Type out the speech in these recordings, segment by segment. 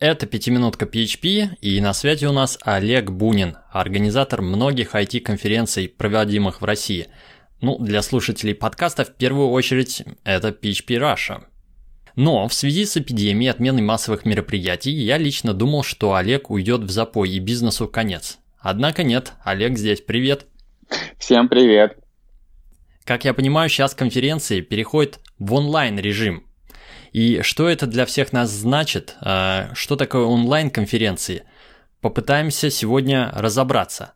Это «Пятиминутка PHP», и на связи у нас Олег Бунин, организатор многих IT-конференций, проводимых в России. Ну, для слушателей подкаста в первую очередь это PHP Russia. Но в связи с эпидемией и отменой массовых мероприятий я лично думал, что Олег уйдет в запой и бизнесу конец. Однако нет, Олег здесь, привет. Всем привет. Как я понимаю, сейчас конференции переходят в онлайн-режим. И что это для всех нас значит? Что такое онлайн-конференции? Попытаемся сегодня разобраться.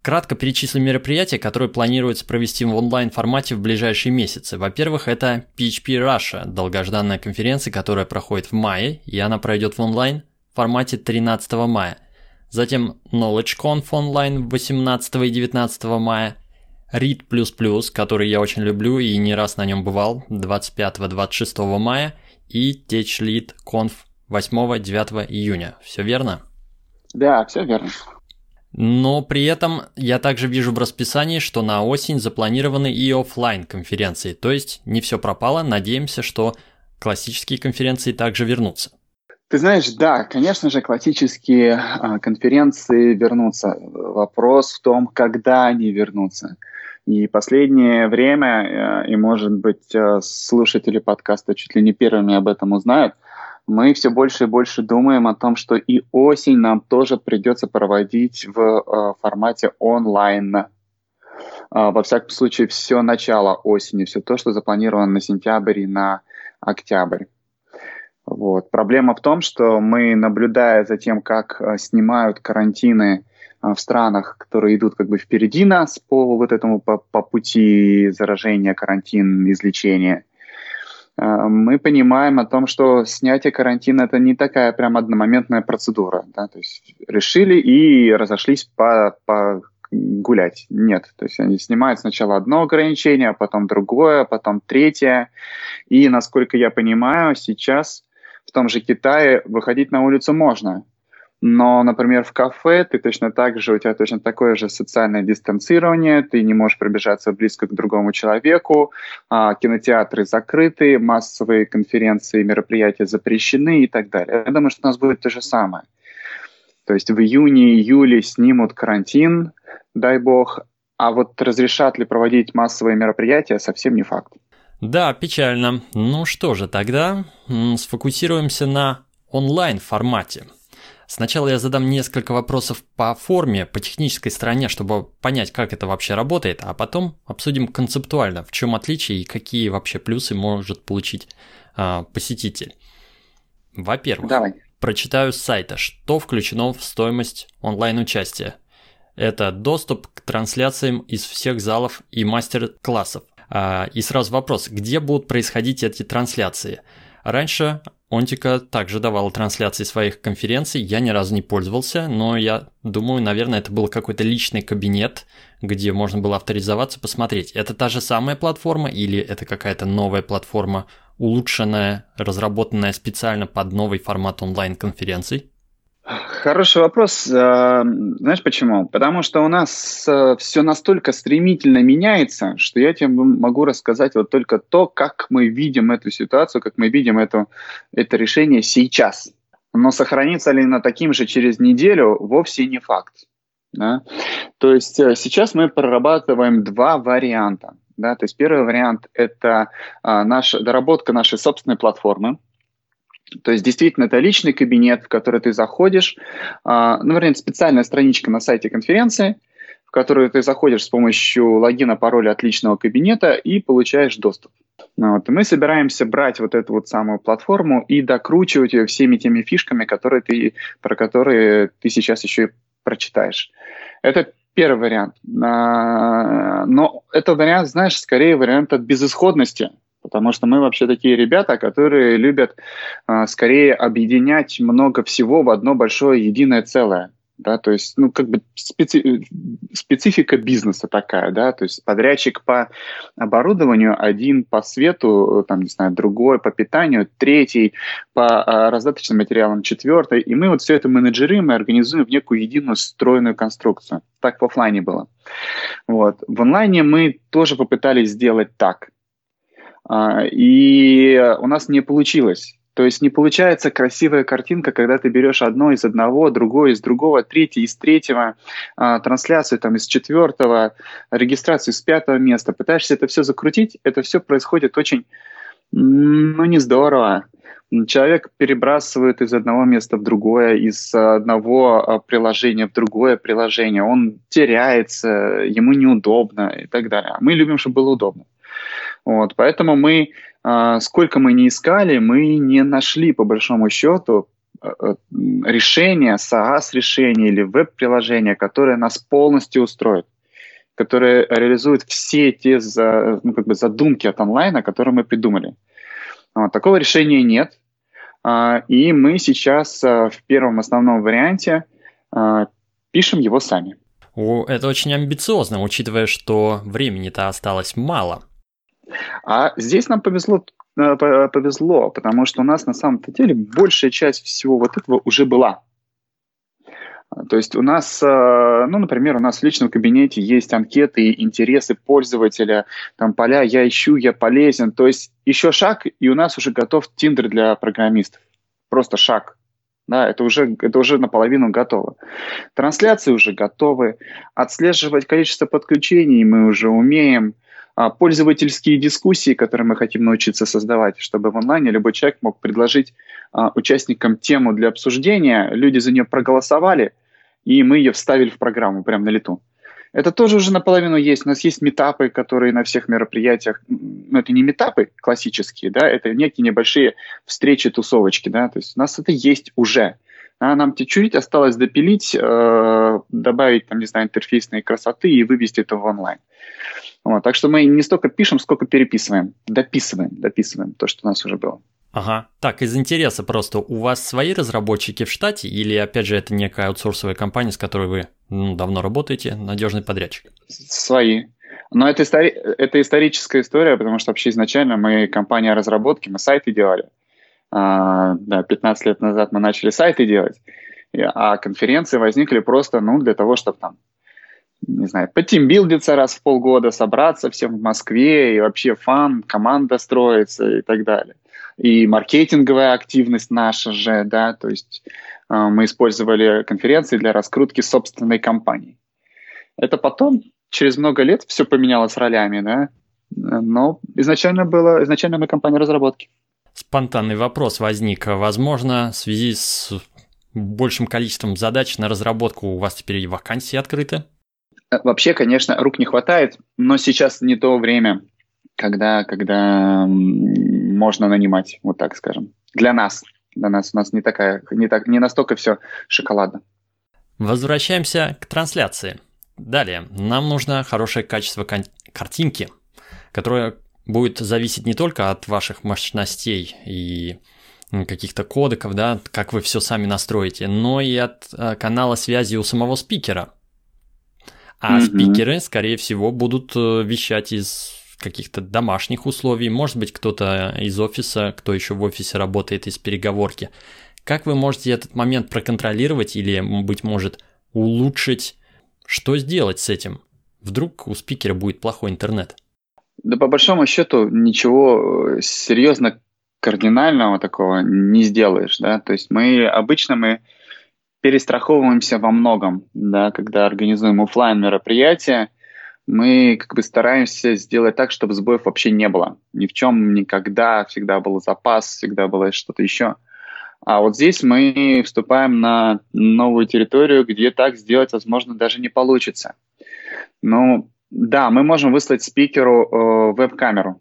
Кратко перечислю мероприятия, которые планируется провести в онлайн-формате в ближайшие месяцы. Во-первых, это PHP Russia, долгожданная конференция, которая проходит в мае, и она пройдет в онлайн-формате 13 мая. Затем Knowledge Conf Online 18 и 19 мая. РИТ++, который я очень люблю и не раз на нем бывал, 25-26 мая, и TechLead Conf 8-9 июня. Все верно? Да, все верно. Но при этом я также вижу в расписании, что на осень запланированы и офлайн конференции, то есть не все пропало, надеемся, что классические конференции также вернутся. Ты знаешь, да, конечно же, классические конференции вернутся. Вопрос в том, когда они вернутся. И последнее время, и, может быть, слушатели подкаста чуть ли не первыми об этом узнают, мы все больше и больше думаем о том, что и осень нам тоже придется проводить в формате онлайн. Во всяком случае, все начало осени, все то, что запланировано на сентябрь и на октябрь. Вот. Проблема в том, что мы, наблюдая за тем, как снимают карантины в странах, которые идут как бы впереди нас по вот этому по пути заражения, карантин, излечения, мы понимаем о том, что снятие карантина – это не такая прям одномоментная процедура. Да? То есть решили и разошлись погулять. Нет, то есть они снимают сначала одно ограничение, потом другое, потом третье. И, насколько я понимаю, сейчас в том же Китае выходить на улицу можно, но, например, в кафе ты точно так же, у тебя точно такое же социальное дистанцирование, ты не можешь приближаться близко к другому человеку, кинотеатры закрыты, массовые конференции, мероприятия запрещены и так далее. Я думаю, что у нас будет то же самое. То есть в июне-июле снимут карантин, дай бог, а вот разрешат ли проводить массовые мероприятия, совсем не факт. Да, печально. Ну что же, тогда сфокусируемся на онлайн-формате. Сначала я задам несколько вопросов по форме, по технической стороне, чтобы понять, как это вообще работает, а потом обсудим концептуально, в чем отличие и какие вообще плюсы может получить посетитель. Во-первых, прочитаю с сайта, что включено в стоимость онлайн-участия. Это доступ к трансляциям из всех залов и мастер-классов. И сразу вопрос, где будут происходить эти трансляции? Раньше Онтико также давала трансляции своих конференций, я ни разу не пользовался, но я думаю, наверное, это был какой-то личный кабинет, где можно было авторизоваться, посмотреть. Это та же самая платформа или это какая-то новая платформа, улучшенная, разработанная специально под новый формат онлайн-конференций? Хороший вопрос. Знаешь почему? Потому что у нас все настолько стремительно меняется, что я тебе могу рассказать вот только то, как мы видим эту ситуацию, как мы видим это решение сейчас. Но сохранится ли оно таким же через неделю, вовсе не факт. Да? То есть сейчас мы прорабатываем два варианта. Да? То есть первый вариант – это доработка нашей собственной платформы. То есть, действительно, это личный кабинет, в который ты заходишь, наверное, специальная страничка на сайте конференции, в которую ты заходишь с помощью логина, пароля от личного кабинета и получаешь доступ. Вот. И мы собираемся брать вот эту вот самую платформу и докручивать ее всеми теми фишками, про которые ты сейчас еще и прочитаешь. Это первый вариант. Но это вариант, знаешь, скорее вариант от безысходности. Потому что мы вообще такие ребята, которые любят скорее объединять много всего в одно большое единое целое. Да? То есть, ну, как бы специфика бизнеса такая, да, то есть подрядчик по оборудованию, один по свету, там, не знаю, другой по питанию, третий по раздаточным материалам, четвертый. И мы вот все это менеджерим и организуем в некую единую стройную конструкцию. Так в офлайне было. Вот. В онлайне мы тоже попытались сделать так. И у нас не получилось. То есть не получается красивая картинка, когда ты берешь одно из одного, другое из другого, третье из третьего, трансляцию там, из четвертого, регистрацию с пятого места. Пытаешься это все закрутить, это все происходит очень, не здорово. Человек перебрасывает из одного места в другое, из одного приложения в другое приложение. Он теряется, ему неудобно и так далее. А мы любим, чтобы было удобно. Вот, поэтому мы... Сколько мы не искали, мы не нашли, по большому счету, решения, SaaS-решения или веб-приложения, которое нас полностью устроит, которое реализует все те задумки от онлайна, которые мы придумали. Такого решения нет. И мы сейчас в первом основном варианте пишем его сами. Это очень амбициозно, учитывая, что времени-то осталось мало. А здесь нам повезло, потому что у нас на самом-то деле большая часть всего вот этого уже была. То есть у нас, например, у нас в личном кабинете есть анкеты, интересы пользователя, там поля «я ищу», «я полезен». То есть еще шаг, и у нас уже готов Тиндер для программистов. Просто шаг. Да, это уже наполовину готово. Трансляции уже готовы. Отслеживать количество подключений мы уже умеем. Пользовательские дискуссии, которые мы хотим научиться создавать, чтобы в онлайне любой человек мог предложить участникам тему для обсуждения, люди за нее проголосовали, и мы ее вставили в программу прямо на лету. Это тоже уже наполовину есть. У нас есть митапы, которые на всех мероприятиях, это не митапы классические, да, это некие небольшие встречи, тусовочки, да, то есть у нас это есть уже. А нам чуть-чуть осталось допилить, добавить, интерфейсные красоты и вывести это в онлайн. Вот, так что мы не столько пишем, сколько переписываем. Дописываем то, что у нас уже было. Ага. Так, из интереса просто, у вас свои разработчики в штате или, опять же, это некая аутсорсовая компания, с которой вы давно работаете, надежный подрядчик? Свои. Но это историческая история, потому что вообще изначально мы компания разработки, мы сайты делали. 15 лет назад мы начали сайты делать, а конференции возникли просто для того, чтобы там, потимбилдиться раз в полгода, собраться всем в Москве, и вообще фан, команда строится и так далее. И маркетинговая активность наша же, да, то есть мы использовали конференции для раскрутки собственной компании. Это потом, через много лет, все поменялось ролями, да, но изначально мы компания разработки. Спонтанный вопрос возник. Возможно, в связи с большим количеством задач на разработку у вас теперь и вакансии открыты? Вообще, конечно, рук не хватает, но сейчас не то время, когда можно нанимать, вот так скажем. Для нас у нас не настолько все шоколадно. Возвращаемся к трансляции. Далее, нам нужно хорошее качество картинки, которое будет зависеть не только от ваших мощностей и каких-то кодеков, да, как вы все сами настроите, но и от канала связи у самого спикера. А спикеры, скорее всего, будут вещать из каких-то домашних условий. Может быть, кто-то из офиса, кто еще в офисе работает из переговорки. Как вы можете этот момент проконтролировать или, быть может, улучшить? Что сделать с этим? Вдруг у спикера будет плохой интернет? Да, по большому счету, ничего серьезно кардинального такого не сделаешь, да. То есть мы обычно перестраховываемся во многом, да, когда организуем офлайн мероприятия, мы стараемся сделать так, чтобы сбоев вообще не было. Ни в чем, никогда, всегда был запас, всегда было что-то еще. А вот здесь мы вступаем на новую территорию, где так сделать, возможно, даже не получится. Да, мы можем выслать спикеру веб-камеру,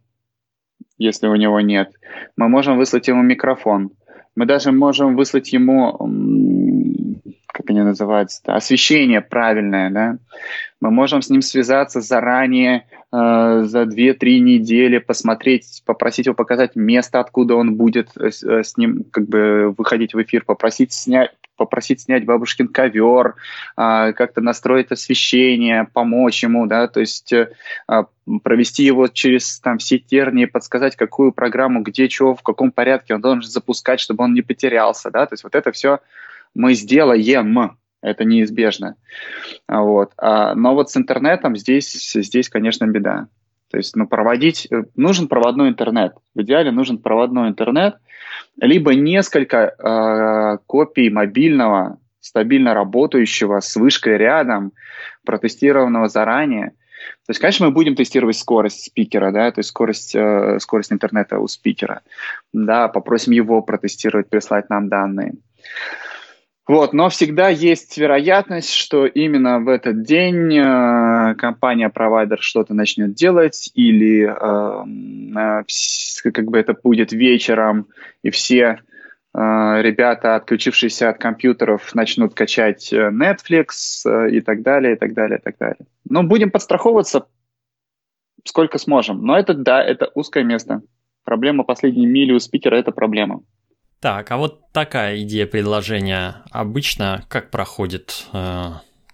если у него нет. Мы можем выслать ему микрофон. Мы даже можем выслать ему, как они называются-то, освещение правильное, да. Мы можем с ним связаться заранее, за 2-3 недели, посмотреть, попросить его показать место, откуда он будет с ним выходить в эфир, попросить снять бабушкин ковер, как-то настроить освещение, помочь ему, да, то есть провести его через все тернии, подсказать, какую программу, где, чего, в каком порядке он должен запускать, чтобы он не потерялся, да, то есть вот это все мы сделаем, это неизбежно. Вот. Но вот с интернетом здесь, конечно, беда. То есть, нужен проводной интернет. В идеале нужен проводной интернет, либо несколько копий мобильного, стабильно работающего, с вышкой рядом, протестированного заранее. То есть, конечно, мы будем тестировать скорость спикера, да, то есть скорость интернета у спикера. Да, попросим его протестировать, прислать нам данные. Вот, но всегда есть вероятность, что именно в этот день компания-провайдер что-то начнет делать, или как бы это будет вечером, и все ребята, отключившиеся от компьютеров, начнут качать Netflix и так далее, и так далее, и так далее. Ну, будем подстраховываться сколько сможем. Но это, да, это узкое место. Проблема последней мили у спикера – это проблема. Так, а вот такая идея предложения. Обычно как проходит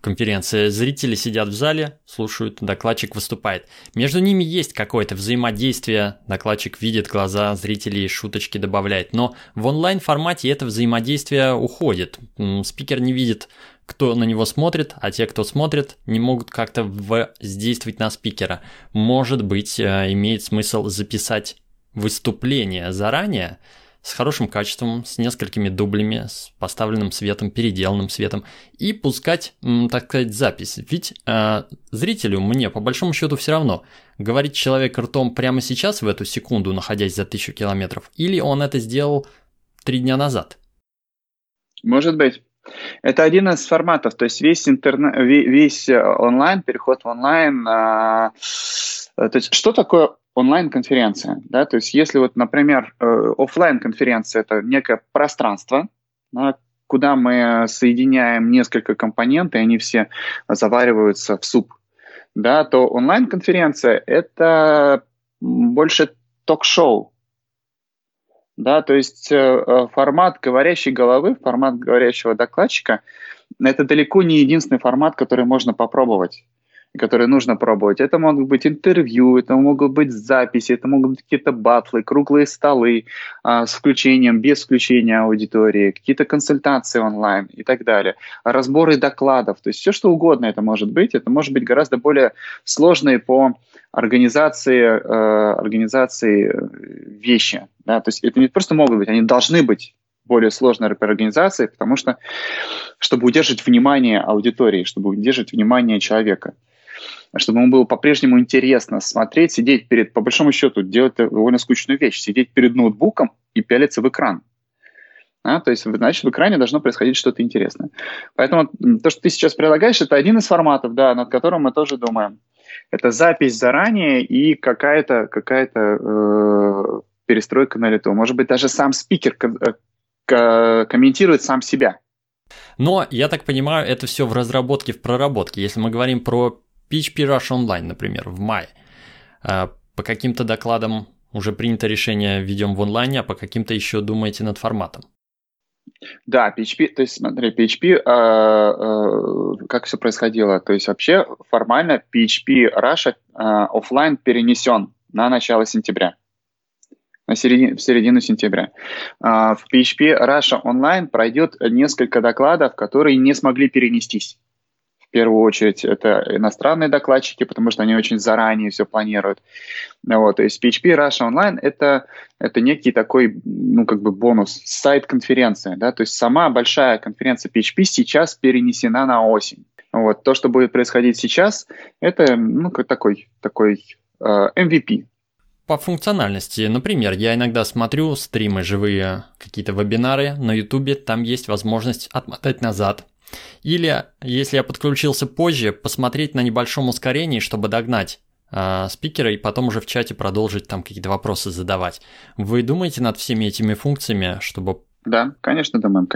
конференция? Зрители сидят в зале, слушают, докладчик выступает. Между ними есть какое-то взаимодействие, докладчик видит глаза зрителей, шуточки добавляет. Но в онлайн-формате это взаимодействие уходит. Спикер не видит, кто на него смотрит, а те, кто смотрит, не могут как-то воздействовать на спикера. Может быть, имеет смысл записать выступление заранее, с хорошим качеством, с несколькими дублями, с поставленным светом, переделанным светом, и пускать, так сказать, запись. Ведь зрителю, мне, по большому счету, все равно, говорит человек ртом прямо сейчас, в эту секунду, находясь за 1000 километров, или он это сделал 3 дня назад. Может быть. Это один из форматов. То есть весь онлайн, переход в онлайн. То есть что такое онлайн-конференция, да, то есть если вот, например, офлайн-конференция – это некое пространство, да, куда мы соединяем несколько компонентов, и они все завариваются в суп, да, то онлайн-конференция – это больше ток-шоу, да, то есть формат говорящей головы, формат говорящего докладчика – это далеко не единственный формат, который можно попробовать, которые нужно пробовать. Это могут быть интервью, это могут быть записи, это могут быть какие-то баттлы, круглые столы с включением, без включения аудитории, какие-то консультации онлайн и так далее, разборы докладов. То есть все, что угодно это может быть. Это может быть гораздо более сложные по организации вещи. Да? То есть это не просто могут быть, они должны быть более сложной организации, потому что, чтобы удержать внимание аудитории, чтобы удержать внимание человека, чтобы ему было по-прежнему интересно смотреть, сидеть перед, по большому счету, делать довольно скучную вещь, сидеть перед ноутбуком и пялиться в экран. А, то есть, значит, в экране должно происходить что-то интересное. Поэтому то, что ты сейчас предлагаешь, это один из форматов, да, над которым мы тоже думаем. Это запись заранее и какая-то перестройка на лету. Может быть, даже сам спикер комментирует сам себя. Но, я так понимаю, это все в разработке, в проработке. Если мы говорим про PHP Russia Online, например, в мае. По каким-то докладам уже принято решение, ведем в онлайне, а по каким-то еще думаете над форматом. Да, PHP, то есть смотри, PHP, как все происходило, то есть вообще формально PHP Russia офлайн перенесен на начало сентября, в середину сентября. В PHP Russia Online пройдет несколько докладов, которые не смогли перенестись. В первую очередь это иностранные докладчики, потому что они очень заранее все планируют. Вот, то есть PHP Russia Online это некий такой, ну, как бы бонус, сайт-конференция, да, то есть сама большая конференция PHP сейчас перенесена на осень. Вот, то, что будет происходить сейчас, это, ну, такой MVP. По функциональности, например, я иногда смотрю стримы, живые какие-то вебинары на Ютубе, там есть возможность отмотать назад. Или, если я подключился позже, посмотреть на небольшом ускорении, чтобы догнать спикера и потом уже в чате продолжить там какие-то вопросы задавать. Вы думаете над всеми этими функциями, чтобы... Да, конечно, думаем,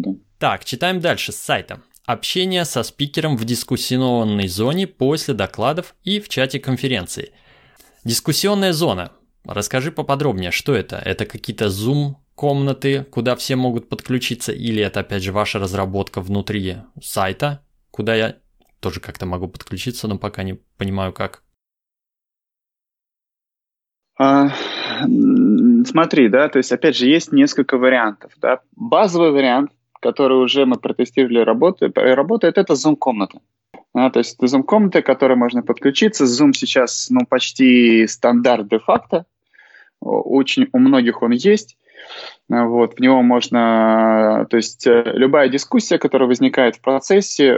да. Так, читаем дальше с сайта. Общение со спикером в дискуссионной зоне после докладов и в чате конференции. Дискуссионная зона. Расскажи поподробнее, что это? Это какие-то Zoom-комнаты, куда все могут подключиться, или это, опять же, ваша разработка внутри сайта, куда я тоже как-то могу подключиться, но пока не понимаю, как? Смотри, да, то есть, опять же, есть несколько вариантов. Да. Базовый вариант, который уже мы протестировали, работает, это Zoom-комната. То есть это Zoom-комната, к которой можно подключиться. Zoom сейчас, ну, почти стандарт де-факто. Очень у многих он есть. Вот, в него можно, то есть любая дискуссия, которая возникает в процессе,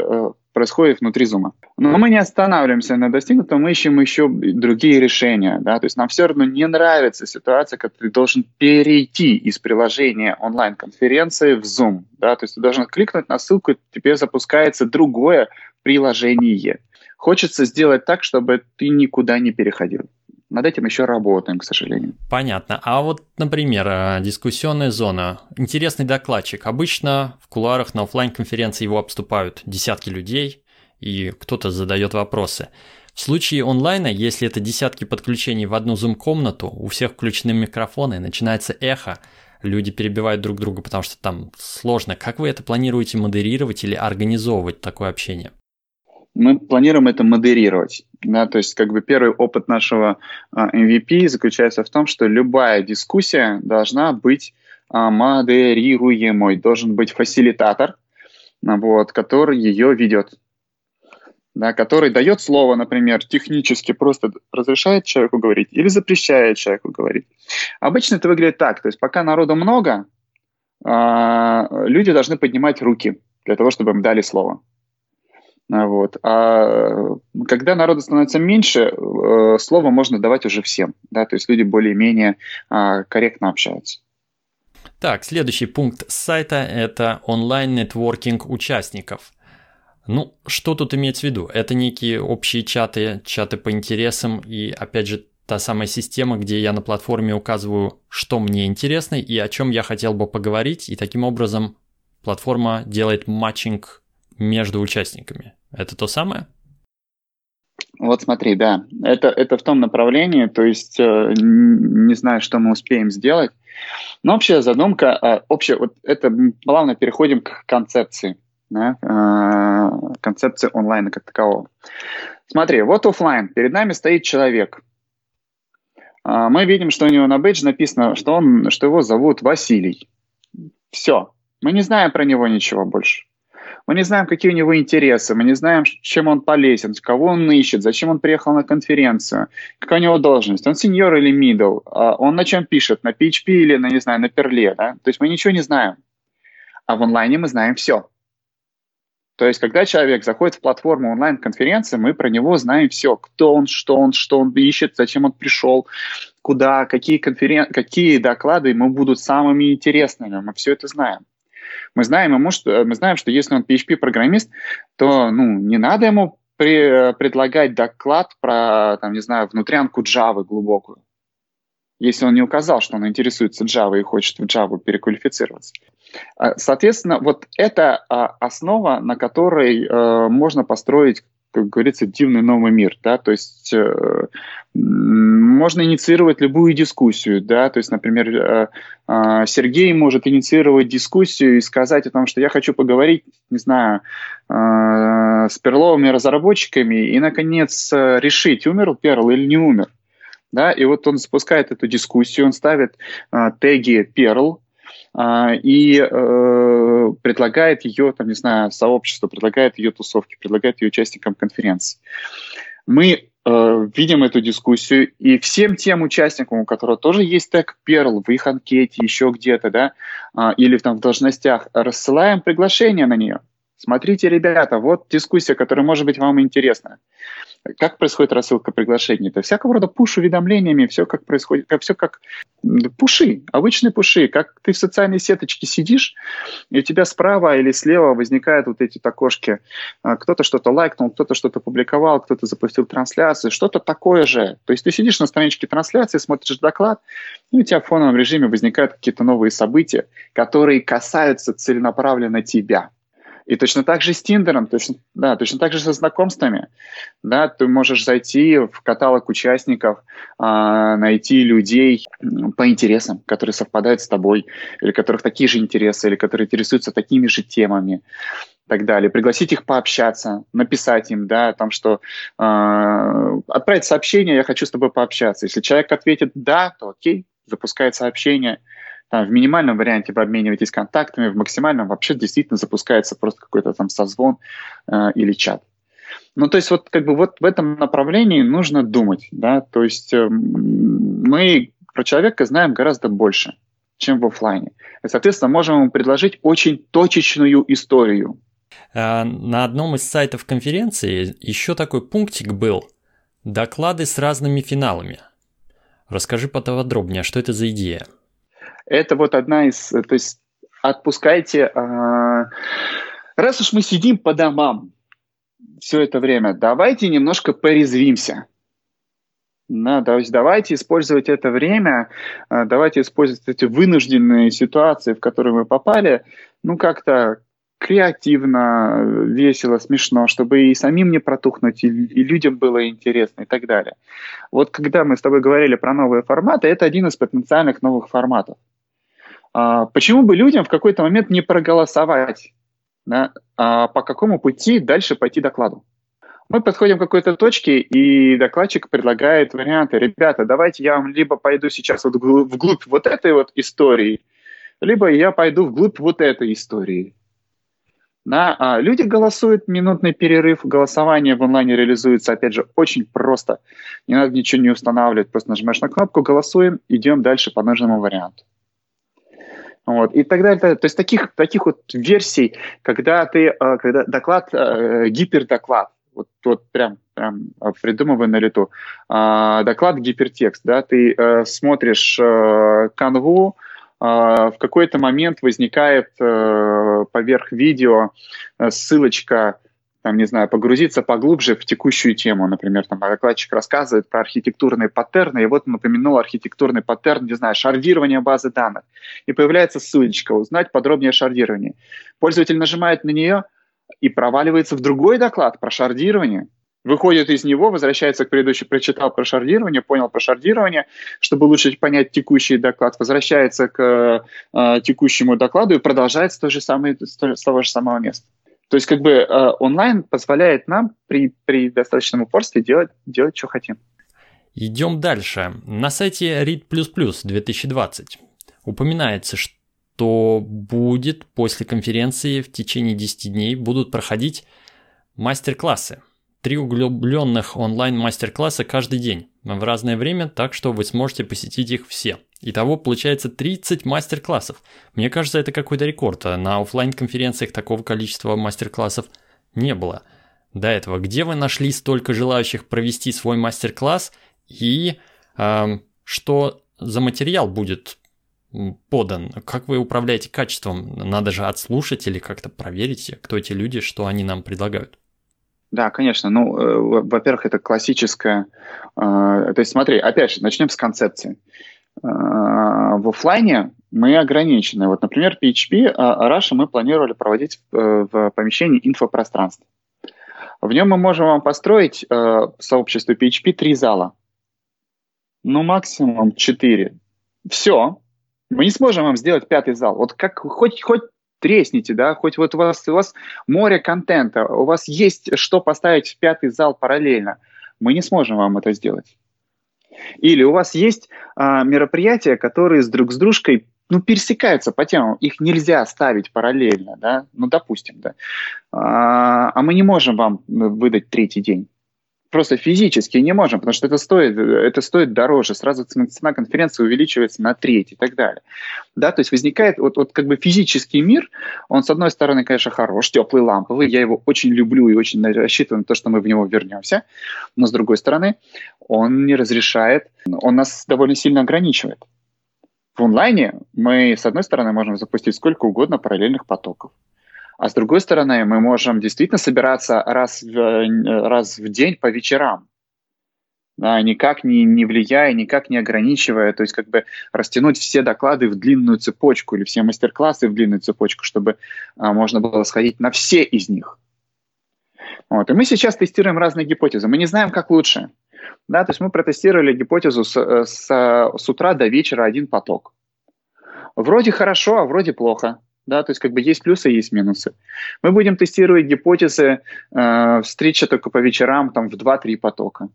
происходит внутри Zoom. Но мы не останавливаемся на достигнутом, мы ищем еще другие решения. Да? То есть нам все равно не нравится ситуация, когда ты должен перейти из приложения онлайн-конференции в Zoom. Да? То есть ты должен кликнуть на ссылку, и теперь запускается другое приложение. Хочется сделать так, чтобы ты никуда не переходил. Над этим еще работаем, к сожалению. Понятно. А вот, например, дискуссионная зона. Интересный докладчик. Обычно в кулуарах на офлайн-конференции его обступают десятки людей, и кто-то задает вопросы. В случае онлайна, если это десятки подключений в одну зум-комнату, у всех включены микрофоны, начинается эхо, люди перебивают друг друга, потому что там сложно. Как вы это планируете модерировать или организовывать такое общение? Мы планируем это модерировать. Да, то есть, как бы первый опыт нашего MVP заключается в том, что любая дискуссия должна быть модерируемой, должен быть фасилитатор, вот, который ее ведет, да, который дает слово, например, технически просто разрешает человеку говорить или запрещает человеку говорить. Обычно это выглядит так, то есть, пока народу много, люди должны поднимать руки для того, чтобы им дали слово. Вот. А когда народу становится меньше, слово можно давать уже всем, да, то есть люди более-менее корректно общаются. Так, следующий пункт с сайта – это онлайн-нетворкинг участников. Ну, что тут иметь в виду? Это некие общие чаты, чаты по интересам и, опять же, та самая система, где я на платформе указываю, что мне интересно и о чем я хотел бы поговорить, и таким образом платформа делает матчинг между участниками. Это то самое? Вот смотри, да. Это в том направлении, то есть не знаю, что мы успеем сделать. Но общая задумка, общая, вот это плавно переходим к концепции, да, концепции онлайна как такового. Смотри, вот офлайн, перед нами стоит человек. Мы видим, что у него на бейдже написано, что его зовут Василий. Все. Мы не знаем про него ничего больше. Мы не знаем, какие у него интересы, мы не знаем, чем он полезен, кого он ищет, зачем он приехал на конференцию, какая у него должность, он сеньор или мидл, он на чем пишет, на PHP или, на, не знаю, на перле, да? То есть мы ничего не знаем, а в онлайне мы знаем все. То есть когда человек заходит в платформу онлайн-конференции, мы про него знаем все, кто он, что он ищет, зачем он пришел, куда, какие доклады ему будут самыми интересными, мы все это знаем. Мы знаем, что если он PHP-программист, то не надо ему предлагать доклад про, внутрянку Java глубокую, если он не указал, что он интересуется Java и хочет в Java переквалифицироваться. Соответственно, вот это основа, на которой можно построить, как говорится, дивный новый мир, да, то есть можно инициировать любую дискуссию, да, то есть, например, Сергей может инициировать дискуссию и сказать о том, что я хочу поговорить, с перловыми разработчиками и, наконец, решить, умер перл или не умер, да, и вот он запускает эту дискуссию, он ставит теги перл, и предлагает ее, сообществу, предлагает ее тусовке, предлагает ее участникам конференции. Мы видим эту дискуссию, и всем тем участникам, у которых тоже есть тег перл в их анкете, еще где-то, да, или там в должностях, рассылаем приглашение на нее. Смотрите, ребята, вот дискуссия, которая, может быть, вам интересна. Как происходит рассылка приглашений? Это всякого рода пуш-уведомлениями, все как пуши, обычные пуши. Как ты в социальной сеточке сидишь, и у тебя справа или слева возникают вот эти окошки. Кто-то что-то лайкнул, кто-то что-то публиковал, кто-то запустил трансляцию, что-то такое же. То есть ты сидишь на страничке трансляции, смотришь доклад, и у тебя в фоновом режиме возникают какие-то новые события, которые касаются целенаправленно тебя. И точно так же с Тиндером, точно так же со знакомствами. Да, ты можешь зайти в каталог участников, найти людей по интересам, которые совпадают с тобой, или у которых такие же интересы, или которые интересуются такими же темами и так далее. Пригласить их пообщаться, написать им, да, там, что отправить сообщение, я хочу с тобой пообщаться. Если человек ответит «да», то окей, запускает сообщение. В минимальном варианте вы обмениваетесь контактами, в максимальном вообще действительно запускается просто какой-то там созвон или чат. Ну, то есть вот как бы вот в этом направлении нужно думать, да, то есть мы про человека знаем гораздо больше, чем в офлайне. Соответственно, можем ему предложить очень точечную историю. На одном из сайтов конференции еще такой пунктик был – доклады с разными финалами. Расскажи подробнее, что это за идея? Это вот одна из… То есть отпускайте… Раз уж мы сидим по домам все это время, давайте немножко порезвимся. Давайте использовать это время, давайте использовать эти вынужденные ситуации, в которые мы попали, как-то креативно, весело, смешно, чтобы и самим не протухнуть, и людям было интересно, и так далее. Вот когда мы с тобой говорили про новые форматы, это один из потенциальных новых форматов. Почему бы людям в какой-то момент не проголосовать, по какому пути дальше пойти докладу? Мы подходим к какой-то точке, и докладчик предлагает варианты. Ребята, давайте я вам либо пойду сейчас вглубь вот этой вот истории, либо я пойду вглубь вот этой истории. Люди голосуют, минутный перерыв, голосование в онлайне реализуется, опять же, очень просто. Не надо ничего не устанавливать, просто нажимаешь на кнопку, голосуем, идем дальше по нужному варианту. Вот, и так далее. То есть таких вот версий, когда доклад, гипердоклад, вот прям придумываю на лету. Доклад гипертекст. Ты смотришь канву, в какой-то момент возникает поверх видео ссылочка, погрузиться поглубже в текущую тему. Например, докладчик рассказывает про архитектурные паттерны, и вот он упомянул архитектурный паттерн, шардирование базы данных. И появляется ссылочка «Узнать подробнее о шардировании». Пользователь нажимает на нее, и проваливается в другой доклад про шардирование, выходит из него, возвращается к предыдущему, прочитал про шардирование, понял про шардирование, чтобы лучше понять текущий доклад, возвращается к текущему докладу и продолжает с того же самого места. То есть онлайн позволяет нам при достаточном упорстве делать, что хотим. Идем дальше. На сайте РИТ++ 2020 упоминается, что будет после конференции в течение 10 дней будут проходить мастер-классы. 3 углубленных онлайн-мастер-класса каждый день в разное время, так что вы сможете посетить их все. Итого получается 30 мастер-классов. Мне кажется, это какой-то рекорд. На офлайн-конференциях такого количества мастер-классов не было до этого. Где вы нашли столько желающих провести свой мастер-класс и что за материал будет подан? Как вы управляете качеством? Надо же отслушать или как-то проверить, кто эти люди, что они нам предлагают. Да, конечно. Во-первых, это классическое. То есть смотри, опять же, начнем с концепции. В офлайне мы ограничены. Вот, например, PHP Russia мы планировали проводить в помещении инфопространства. В нем мы можем вам построить сообщество PHP 3 зала. Максимум 4. Все. Мы не сможем вам сделать 5-й зал. Вот как хоть тресните, хоть вот у вас море контента, у вас есть что поставить в 5-й зал параллельно. Мы не сможем вам это сделать. Или у вас есть мероприятия, которые с дружкой пересекаются по темам. Их нельзя ставить параллельно, допустим, А мы не можем вам выдать 3-й день. Просто физически не можем, потому что это стоит дороже, сразу цена конференции увеличивается на треть и так далее. То есть возникает физический мир, он с одной стороны, конечно, хорош, теплый, ламповый, я его очень люблю и очень рассчитываю на то, что мы в него вернемся, но с другой стороны, он не разрешает, он нас довольно сильно ограничивает. В онлайне мы, с одной стороны, можем запустить сколько угодно параллельных потоков. А с другой стороны, мы можем действительно собираться раз в день по вечерам, никак не влияя, никак не ограничивая, то есть растянуть все доклады в длинную цепочку или все мастер-классы в длинную цепочку, чтобы можно было сходить на все из них. Вот. И мы сейчас тестируем разные гипотезы. Мы не знаем, как лучше. То есть мы протестировали гипотезу с утра до вечера один поток. Вроде хорошо, а вроде плохо. То есть есть плюсы, есть минусы. Мы будем тестировать гипотезы встречи только по вечерам в 2-3 потока.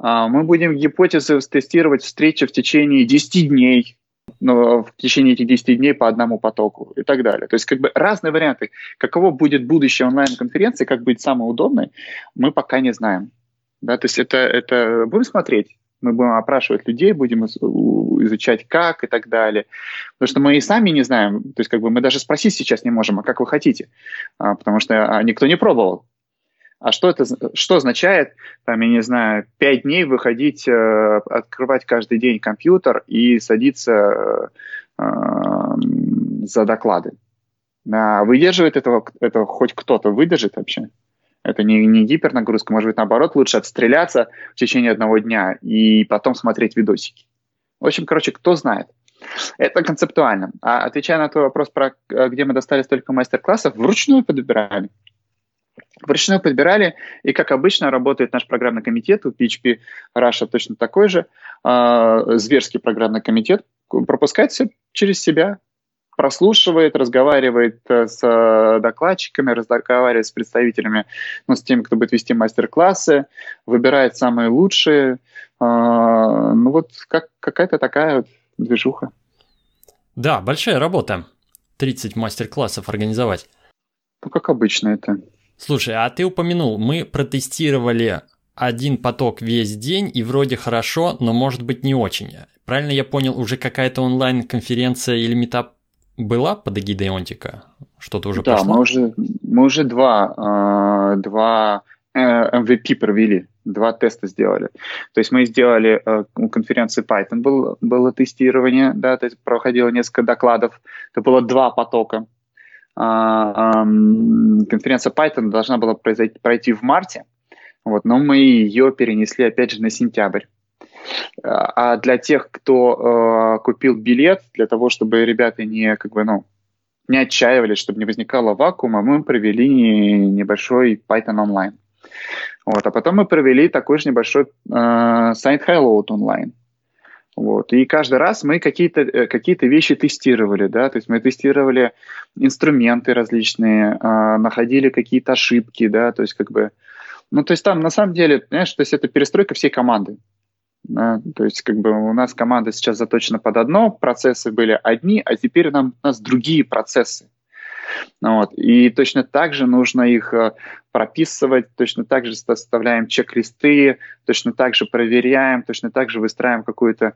Мы будем гипотезы тестировать встречи в течение 10 дней, в течение этих 10 дней по одному потоку и так далее. То есть разные варианты. Каково будет будущее онлайн-конференции, как будет самое удобное, мы пока не знаем. То есть это будем смотреть. Мы будем опрашивать людей, будем изучать как и так далее. Потому что мы и сами не знаем, то есть как бы мы даже спросить сейчас не можем, а как вы хотите, потому что никто не пробовал. А что означает, там, я не знаю, 5 дней выходить, открывать каждый день компьютер и садиться за доклады? Выдерживает этого хоть кто-то? Выдержит вообще? Это не гипернагрузка, может быть, наоборот, лучше отстреляться в течение 1 дня и потом смотреть видосики. В общем, короче, кто знает. Это концептуально. А отвечая на твой вопрос, про где мы достали столько мастер-классов, вручную подбирали. Вручную подбирали, и, как обычно, работает наш программный комитет, у PHP Russia точно такой же, зверский программный комитет, пропускает все через себя. Прослушивает, разговаривает с докладчиками, разговаривает с представителями, ну, с теми, кто будет вести мастер-классы, выбирает самые лучшие. Ну, вот какая-то такая вот движуха. Да, большая работа. 30 мастер-классов организовать. Ну, как обычно это. Слушай, а ты упомянул, мы протестировали один поток весь день, и вроде хорошо, но, может быть, не очень. Правильно я понял, уже какая-то онлайн-конференция или митап была под эгидой Онтико? Что-то уже пошло? Да, мы уже два MVP провели, 2 теста сделали. То есть мы сделали у конференции Python было тестирование, да, то есть проходило несколько докладов, это было 2 потока. Конференция Python должна была пройти в марте, вот, но мы ее перенесли опять же на сентябрь. А для тех, кто купил билет, для того, чтобы ребята не, как бы, ну, не отчаивались, чтобы не возникало вакуума, мы провели небольшой Python Online. Вот. А потом мы провели такой же небольшой Saint HighLoad Online. Вот. И каждый раз мы какие-то вещи тестировали, да, то есть мы тестировали инструменты различные, находили какие-то ошибки, да, то есть как бы, ну, то есть там на самом деле, понимаешь, то есть это перестройка всей команды. То есть как бы у нас команда сейчас заточена под одно, процессы были одни, а теперь у нас другие процессы. Вот. И точно так же нужно их прописывать, точно так же составляем чек-листы, точно так же проверяем, точно так же выстраиваем какую-то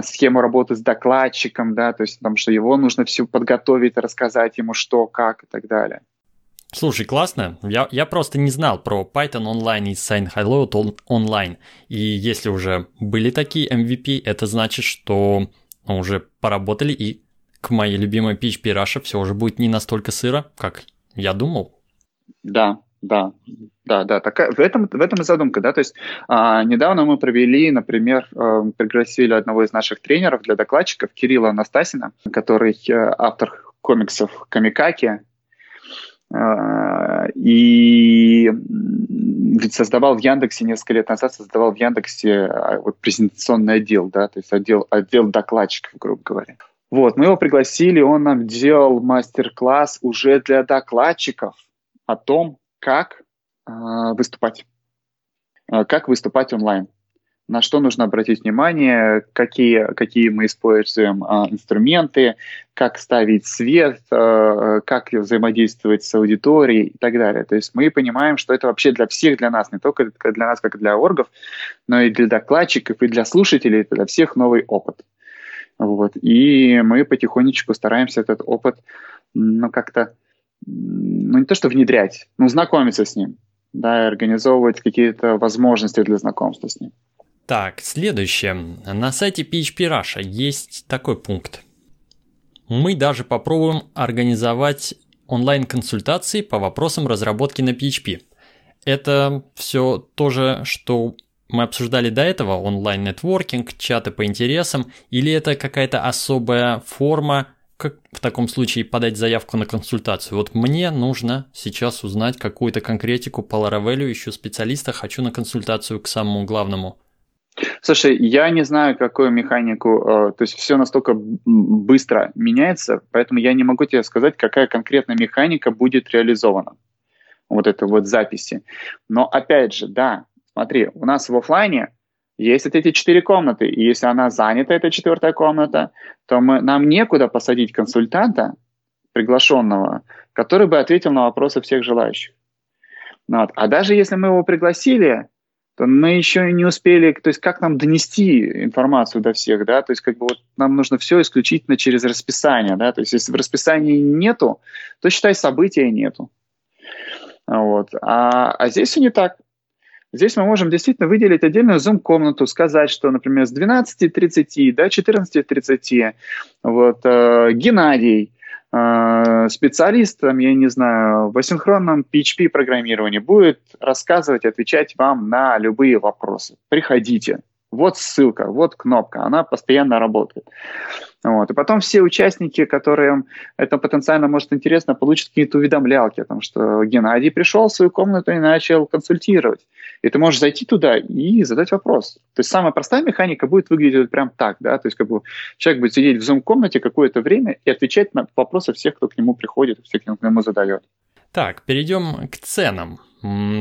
схему работы с докладчиком, да, то есть потому что его нужно все подготовить, рассказать ему что, как и так далее. Слушай, классно. Я просто не знал про Python Online и Saint HighLoad Online. И если уже были такие MVP, это значит, что уже поработали, и к моей любимой PHP Russia все уже будет не настолько сыро, как я думал. Да. Такая, в этом и задумка, да. То есть недавно мы провели, например, пригласили одного из наших тренеров для докладчиков, Кирилла Анастасина, который автор комиксов «Камикаки», и создавал в Яндексе несколько лет назад вот презентационный отдел, да, то есть отдел докладчиков, грубо говоря. Вот, мы его пригласили, он нам делал мастер-класс уже для докладчиков о том, как выступать онлайн. На что нужно обратить внимание, какие мы используем инструменты, как ставить свет, как взаимодействовать с аудиторией и так далее. То есть мы понимаем, что это вообще для всех, для нас, не только для нас, как для оргов, но и для докладчиков, и для слушателей, это для всех новый опыт. Вот. И мы потихонечку стараемся этот опыт, ну, как-то, ну, не то что внедрять, но знакомиться с ним, да, и организовывать какие-то возможности для знакомства с ним. Так, следующее. На сайте PHP Russia есть такой пункт. Мы даже попробуем организовать онлайн-консультации по вопросам разработки на PHP. Это все то же, что мы обсуждали до этого, онлайн-нетворкинг, чаты по интересам, или это какая-то особая форма, как в таком случае подать заявку на консультацию? Вот мне нужно сейчас узнать какую-то конкретику по Laravel, ищу специалиста, хочу на консультацию к самому главному. Слушай, я не знаю, какую механику, то есть все настолько быстро меняется, поэтому я не могу тебе сказать, какая конкретная механика будет реализована, вот этой вот записи. Но опять же, да, смотри, у нас в офлайне есть вот эти 4 комнаты, и если она занята, эта 4-я комната, то нам некуда посадить консультанта, приглашенного, который бы ответил на вопросы всех желающих. Вот. А даже если мы его пригласили, мы еще не успели, то есть как нам донести информацию до всех, да, то есть как бы вот нам нужно все исключительно через расписание, да, то есть если в расписании нету, то, считай, события нету. Вот. А здесь все не так. Здесь мы можем действительно выделить отдельную Zoom-комнату, сказать, что, например, с 12:30 до 14:30 вот, Геннадий, специалист, там, я не знаю, в асинхронном PHP-программировании будет рассказывать, отвечать вам на любые вопросы. Приходите. Вот ссылка, вот кнопка, она постоянно работает. Вот. И потом все участники, которым это потенциально может интересно, получат какие-то уведомлялки, потому что Геннадий пришел в свою комнату и начал консультировать. И ты можешь зайти туда и задать вопрос. То есть самая простая механика будет выглядеть прям так, да, то есть как бы человек будет сидеть в Zoom-комнате какое-то время и отвечать на вопросы всех, кто к нему приходит, всех, кто к нему задает. Так, перейдем к ценам.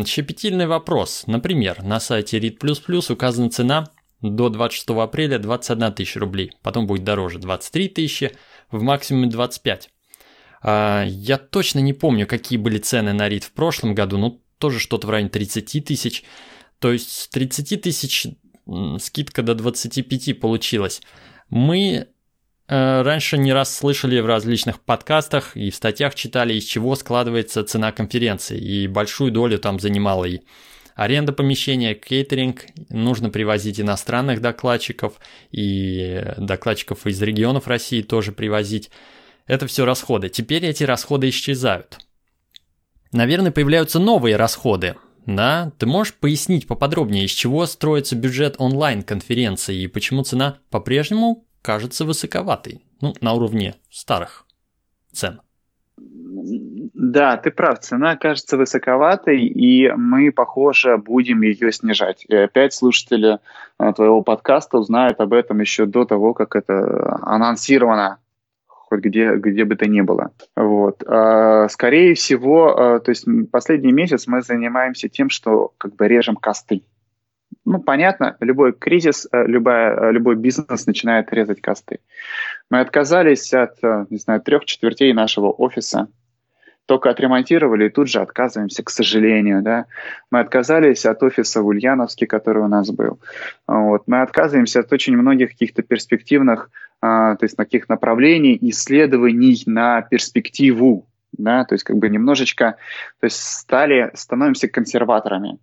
Щепетильный вопрос. Например, на сайте РИТ++ указана цена до 26 апреля 21 тысяча рублей, потом будет дороже 23 тысячи, в максимуме 25. Я точно не помню, какие были цены на РИТ в прошлом году, но тоже что-то в районе 30 тысяч. То есть с 30 тысяч скидка до 25 получилась. Мы раньше не раз слышали в различных подкастах и в статьях читали, из чего складывается цена конференции, и большую долю там занимала и аренда помещения, кейтеринг, нужно привозить иностранных докладчиков, и докладчиков из регионов России тоже привозить. Это все расходы. Теперь эти расходы исчезают. Наверное, появляются новые расходы. Да? Ты можешь пояснить поподробнее, из чего строится бюджет онлайн-конференции и почему цена по-прежнему кажется высоковатой, ну, на уровне старых цен? Да, ты прав, цена кажется высоковатой, и мы, похоже, будем ее снижать. И опять слушатели твоего подкаста узнают об этом еще до того, как это анонсировано, хоть где бы то ни было. Вот. Скорее всего, то есть последний месяц мы занимаемся тем, что как бы режем косты. Ну, понятно, любой кризис, любой бизнес начинает резать косты. Мы отказались от, не знаю, 3/4 нашего офиса, только отремонтировали и тут же отказываемся, к сожалению, да. Мы отказались от офиса в Ульяновске, который у нас был. Вот. Мы отказываемся от очень многих каких-то перспективных, то есть таких направлений, исследований на перспективу, да, то есть как бы немножечко, то есть становимся консерваторами.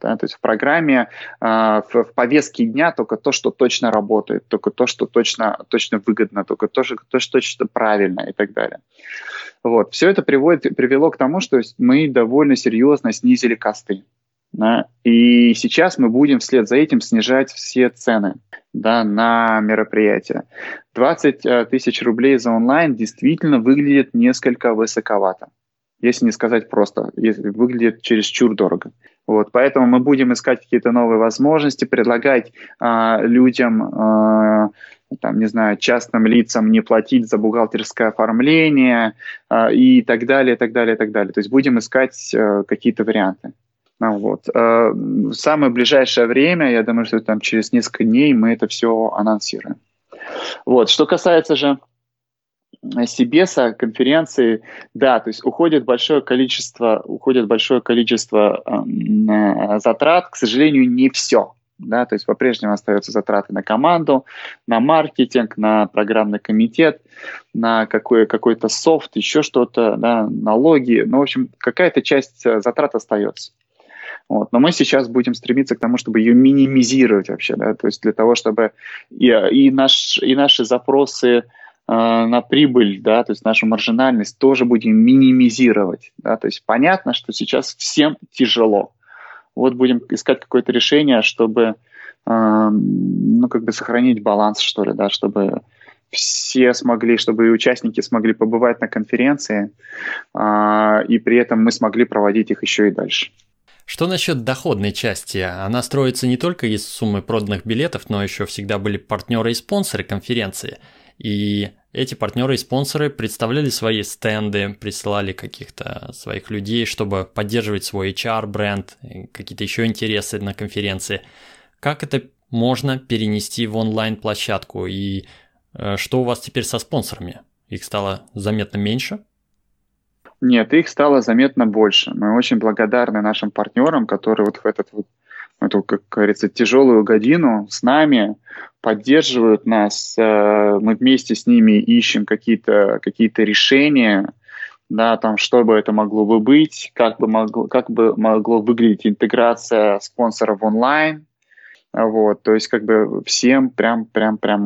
Да, то есть в программе, в повестке дня только то, что точно работает, только то, что точно выгодно, только то, что точно правильно и так далее. Вот. Все это привело к тому, что мы довольно серьезно снизили косты. Да? И сейчас мы будем вслед за этим снижать все цены, да, на мероприятия. 20 тысяч рублей за онлайн действительно выглядит несколько высоковато. Если не сказать просто, выглядит чересчур дорого. Вот, поэтому мы будем искать какие-то новые возможности, предлагать людям, там, не знаю, частным лицам не платить за бухгалтерское оформление и так далее, так далее, так далее. То есть будем искать какие-то варианты. Вот. В самое ближайшее время, я думаю, что там через несколько дней мы это все анонсируем. Вот. Что касается же Сибеса, конференции, да, то есть уходит большое количество затрат, к сожалению, не все, да, то есть по-прежнему остаются затраты на команду, на маркетинг, на программный комитет, на какой-то софт, еще что-то, да, налоги, ну, в общем, какая-то часть затрат остается. Вот. Но мы сейчас будем стремиться к тому, чтобы ее минимизировать вообще, да, то есть для того, чтобы наши запросы на прибыль, да, то есть нашу маржинальность тоже будем минимизировать. Да, то есть понятно, что сейчас всем тяжело. Вот будем искать какое-то решение, чтобы ну, как бы сохранить баланс, что ли, да, чтобы все смогли, чтобы и участники смогли побывать на конференции, и при этом мы смогли проводить их еще и дальше. Что насчет доходной части? Она строится не только из суммы проданных билетов, но еще всегда были партнеры и спонсоры конференции. И эти партнеры и спонсоры представляли свои стенды, присылали каких-то своих людей, чтобы поддерживать свой HR-бренд, какие-то еще интересы на конференции. Как это можно перенести в онлайн-площадку? И что у вас теперь со спонсорами? Их стало заметно меньше? Нет, их стало заметно больше. Мы очень благодарны нашим партнерам, которые вот в этот вот эту, как говорится, тяжелую годину с нами, поддерживают нас, мы вместе с ними ищем какие-то решения, да, там, что бы это могло бы быть, как бы могло выглядеть интеграция спонсоров онлайн. Вот, то есть, как бы всем прям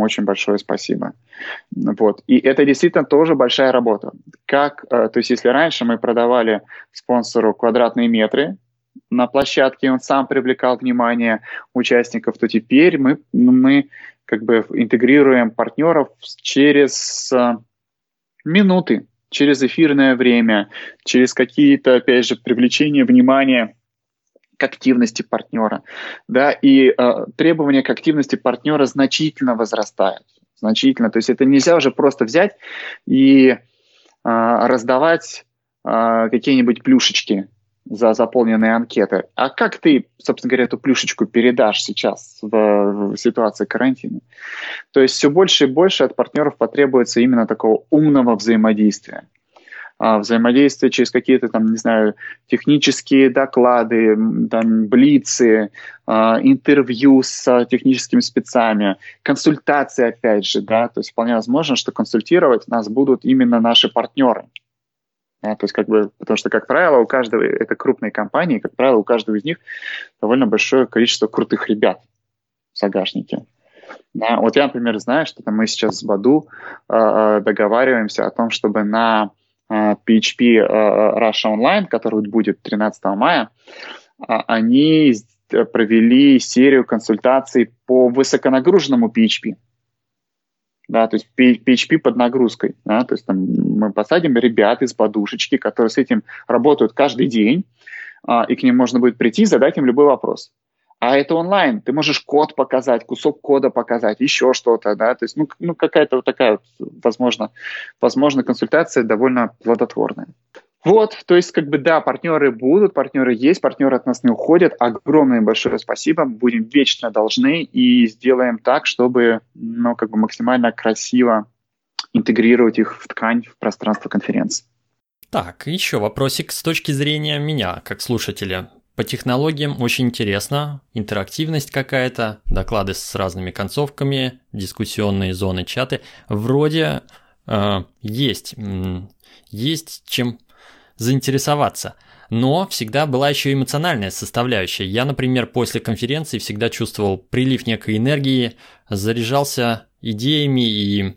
очень большое спасибо. Вот. И это действительно тоже большая работа. То есть, если раньше мы продавали спонсору квадратные метры на площадке, он сам привлекал внимание участников, то теперь мы как бы интегрируем партнеров через минуты, через эфирное время, через какие-то, опять же, привлечения внимания к активности партнера, да, и требования к активности партнера значительно возрастают, то есть это нельзя уже просто взять и раздавать какие-нибудь плюшечки за заполненные анкеты. А как ты, собственно говоря, эту плюшечку передашь сейчас в ситуации карантина? То есть все больше и больше от партнеров потребуется именно такого умного взаимодействия. Взаимодействие через какие-то там, не знаю, технические доклады, там, блицы, интервью с техническими спецами, консультации, опять же, да, то есть вполне возможно, что консультировать нас будут именно наши партнеры. Да, то есть, как бы, потому что, как правило, у каждого, это крупные компании, как правило, у каждого из них довольно большое количество крутых ребят в загашнике. Да, вот я, например, знаю, что мы сейчас с Badoo договариваемся о том, чтобы на PHP Russia Online, который будет 13 мая, они провели серию консультаций по высоконагруженному PHP. Да, то есть PHP под нагрузкой. Да, то есть там мы посадим ребят из подушечки, которые с этим работают каждый день, и к ним можно будет прийти и задать им любой вопрос. А это онлайн, ты можешь код показать, кусок кода показать, еще что-то, да, то есть, ну какая-то вот такая, возможно, консультация довольно плодотворная. Вот, то есть, как бы, да, партнеры будут, партнеры есть, партнеры от нас не уходят, огромное большое спасибо, будем вечно должны и сделаем так, чтобы, ну, как бы максимально красиво интегрировать их в ткань, в пространство конференции. Так, еще вопросик с точки зрения меня, как слушателя. По технологиям очень интересно, интерактивность какая-то, доклады с разными концовками, дискуссионные зоны, чаты. Вроде есть чем заинтересоваться, но всегда была еще эмоциональная составляющая. Я, например, после конференции всегда чувствовал прилив некой энергии, заряжался идеями и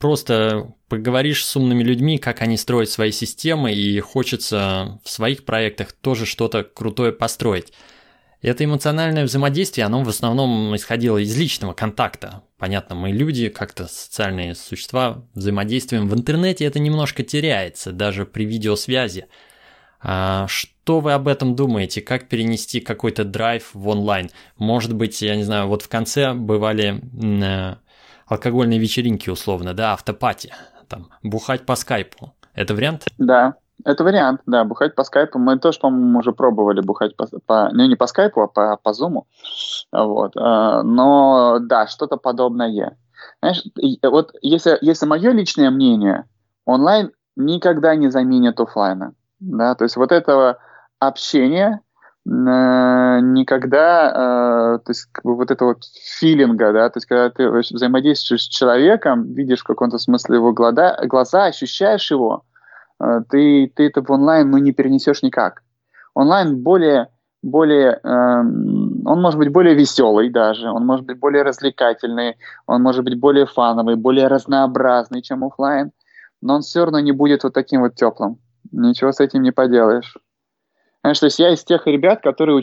просто поговоришь с умными людьми, как они строят свои системы, и хочется в своих проектах тоже что-то крутое построить. Это эмоциональное взаимодействие, оно в основном исходило из личного контакта. Понятно, мы люди, как-то социальные существа, взаимодействуем в интернете, это немножко теряется, даже при видеосвязи. Что вы об этом думаете? Как перенести какой-то драйв в онлайн? Может быть, я не знаю, вот в конце бывали алкогольные вечеринки, условно, да, автопати, там, бухать по скайпу. Это вариант? Да, это вариант, да, бухать по скайпу. Мы тоже, по-моему, уже пробовали бухать не по скайпу, а по зуму. Вот. Но, да, что-то подобное. Знаешь, вот если мое личное мнение, онлайн никогда не заменит офлайна. Да, то есть вот этого общения никогда, то есть как бы вот этого филинга, да, то есть когда ты взаимодействуешь с человеком, видишь в каком-то смысле его глаза, ощущаешь его, ты это в онлайн, ну, не перенесешь никак. Онлайн более, он может быть более веселый даже, он может быть более развлекательный, он может быть более фановый, более разнообразный, чем офлайн, но он все равно не будет вот таким вот теплым. Ничего с этим не поделаешь. Знаешь, то есть я из тех ребят, которые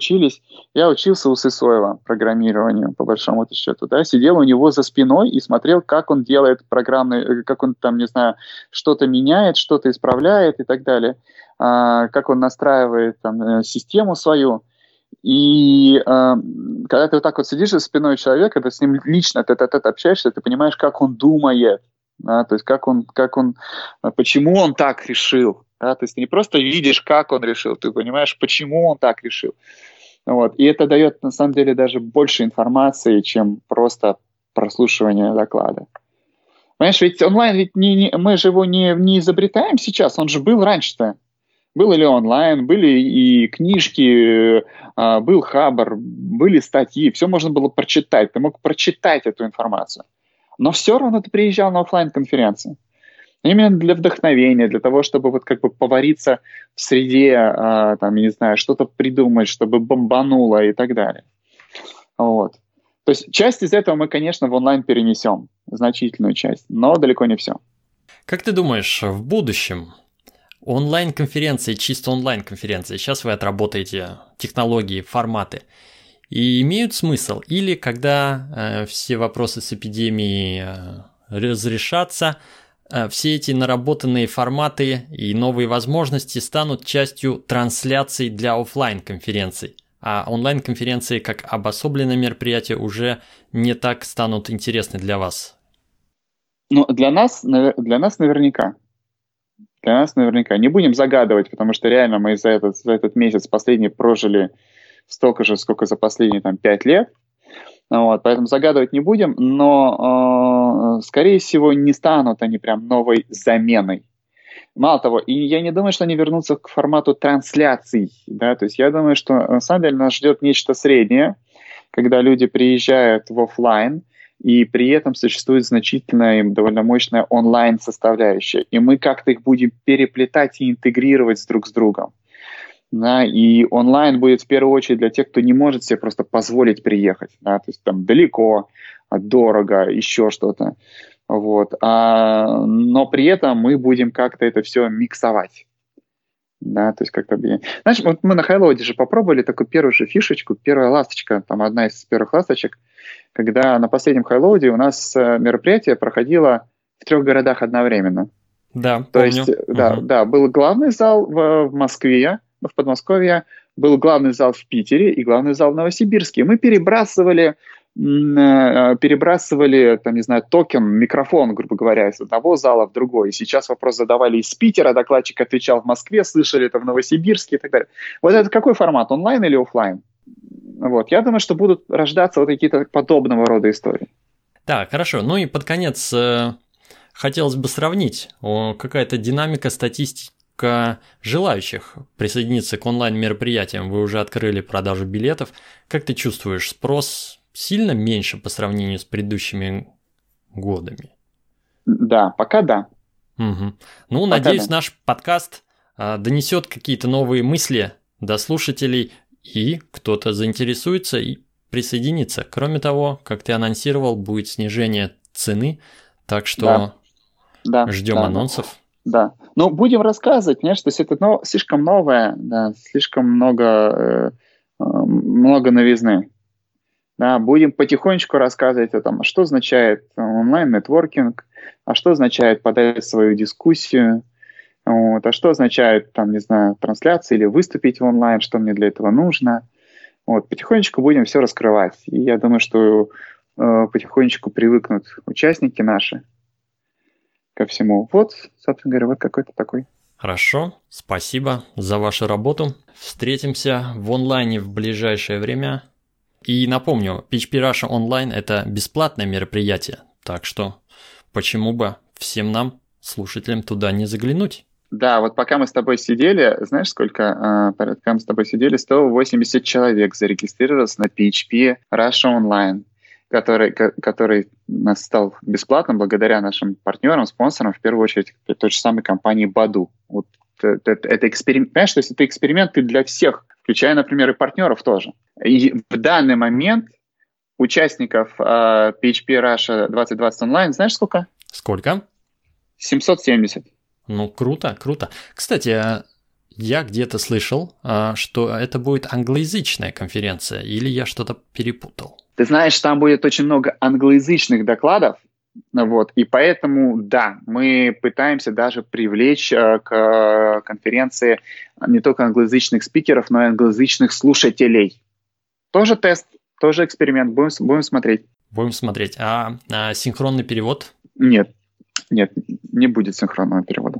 я учился у Сысоева программированию, по большому счету, да, сидел у него за спиной и смотрел, как он делает программные, как он там, не знаю, что-то меняет, что-то исправляет и так далее, как он настраивает там систему свою. И когда ты вот так вот сидишь за спиной человека, ты с ним лично тет-а-тет общаешься, ты понимаешь, как он думает, да, то есть как он, почему он так решил. Да, то есть ты не просто видишь, как он решил, ты понимаешь, почему он так решил. Вот. И это дает, на самом деле, даже больше информации, чем просто прослушивание доклада. Понимаешь, ведь онлайн, мы же его не изобретаем сейчас, он же был раньше-то. Был или онлайн, были и книжки, был Хабр, были статьи, все можно было прочитать, ты мог прочитать эту информацию. Но все равно ты приезжал на офлайн-конференции. Именно для вдохновения, для того, чтобы вот как бы повариться в среде, там, я не знаю, что-то придумать, чтобы бомбануло и так далее. Вот. То есть часть из этого мы, конечно, в онлайн перенесем, значительную часть, но далеко не все. Как ты думаешь, в будущем онлайн-конференции, чисто онлайн-конференции, сейчас вы отработаете технологии, форматы, и имеют смысл? Или когда все вопросы с эпидемией разрешатся, все эти наработанные форматы и новые возможности станут частью трансляций для офлайн-конференций, а онлайн-конференции как обособленное мероприятие уже не так станут интересны для вас? Ну, для нас наверняка. Для нас наверняка. Не будем загадывать, потому что реально мы за этот месяц последний прожили столько же, сколько за последние там, 5 лет. Вот, поэтому загадывать не будем, но, скорее всего, не станут они прям новой заменой. Мало того, и я не думаю, что они вернутся к формату трансляций. Да? То есть я думаю, что на самом деле нас ждет нечто среднее, когда люди приезжают в офлайн, и при этом существует значительная и довольно мощная онлайн-составляющая. И мы как-то их будем переплетать и интегрировать друг с другом. Да, и онлайн будет в первую очередь для тех, кто не может себе просто позволить приехать. Да, то есть там далеко, дорого, еще что-то. Вот. Но при этом мы будем как-то это все миксовать. Да, то есть как-то... Знаешь, вот мы на HighLoad же попробовали такую первую же фишечку, первая ласточка, там одна из первых ласточек, когда на последнем HighLoad у нас мероприятие проходило в 3 городах одновременно. Да, то помню. Есть, да, да, был главный зал в Москве, в Подмосковье, был главный зал в Питере и главный зал в Новосибирске. Мы перебрасывали там, не знаю, токен, микрофон, грубо говоря, из одного зала в другой. И сейчас вопрос задавали из Питера, докладчик отвечал в Москве, слышали это в Новосибирске и так далее. Вот это какой формат, онлайн или офлайн? Вот. Я думаю, что будут рождаться вот какие-то подобного рода истории. Да, хорошо. Ну и под конец хотелось бы сравнить какая-то динамика, статистики желающих присоединиться к онлайн-мероприятиям. Вы уже открыли продажу билетов. Как ты чувствуешь, спрос сильно меньше по сравнению с предыдущими годами? Да, пока да. Угу. Ну, пока надеюсь, да. Наш подкаст донесет какие-то новые мысли до слушателей, и кто-то заинтересуется и присоединится. Кроме того, как ты анонсировал, будет снижение цены, так что да. Ждем анонсов. Да. Ну, будем рассказывать, конечно, то есть это слишком новое, да, слишком много новизны. Да, будем потихонечку рассказывать о том, что означает онлайн-нетворкинг, а что означает подать свою дискуссию, вот, а что означает, там, не знаю, трансляция или выступить в онлайн, что мне для этого нужно. Вот, потихонечку будем все раскрывать. И я думаю, что потихонечку привыкнут участники наши ко всему. Вот, собственно говоря, вот какой-то такой. Хорошо, спасибо за вашу работу. Встретимся в онлайне в ближайшее время. И напомню, PHP Russia Online – это бесплатное мероприятие, так что почему бы всем нам, слушателям, туда не заглянуть? Да, вот пока мы с тобой сидели, знаешь, сколько, пока мы с тобой сидели, 180 человек зарегистрировалось на PHP Russia Online, который нас стал бесплатным благодаря нашим партнерам, спонсорам, в первую очередь той же самой компании Badoo. Вот это эксперимент, понимаешь, то есть это эксперименты для всех, включая, например, и партнеров тоже. И в данный момент участников PHP Russia 2020 онлайн, знаешь, сколько? Сколько? 770. Ну, круто, круто. Кстати, я где-то слышал, что это будет англоязычная конференция, или я что-то перепутал? Ты знаешь, там будет очень много англоязычных докладов, вот, и поэтому, да, мы пытаемся даже привлечь к конференции не только англоязычных спикеров, но и англоязычных слушателей. Тоже тест, тоже эксперимент, будем смотреть. Будем смотреть. А синхронный перевод? Нет, не будет синхронного перевода.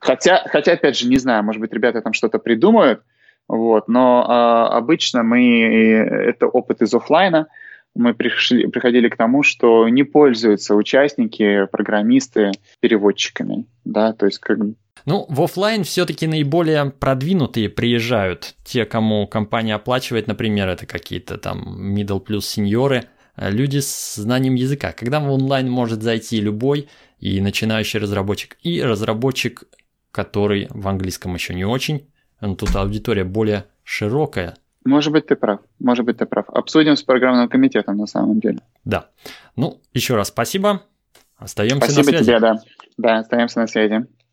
Хотя, опять же, не знаю, может быть, ребята там что-то придумают, вот, но обычно это опыт из офлайна, мы приходили к тому, что не пользуются участники, программисты переводчиками, да, то есть как... Ну, в офлайн все-таки наиболее продвинутые приезжают. Те, кому компания оплачивает, например, это какие-то там middle плюс сеньоры, люди с знанием языка. Когда в онлайн может зайти любой и начинающий разработчик, и разработчик, который в английском еще не очень. Тут аудитория более широкая. Может быть, ты прав. Обсудим с программным комитетом на самом деле. Да. Ну, еще раз спасибо. Остаемся на связи. Спасибо тебе, да. Да, остаемся на связи.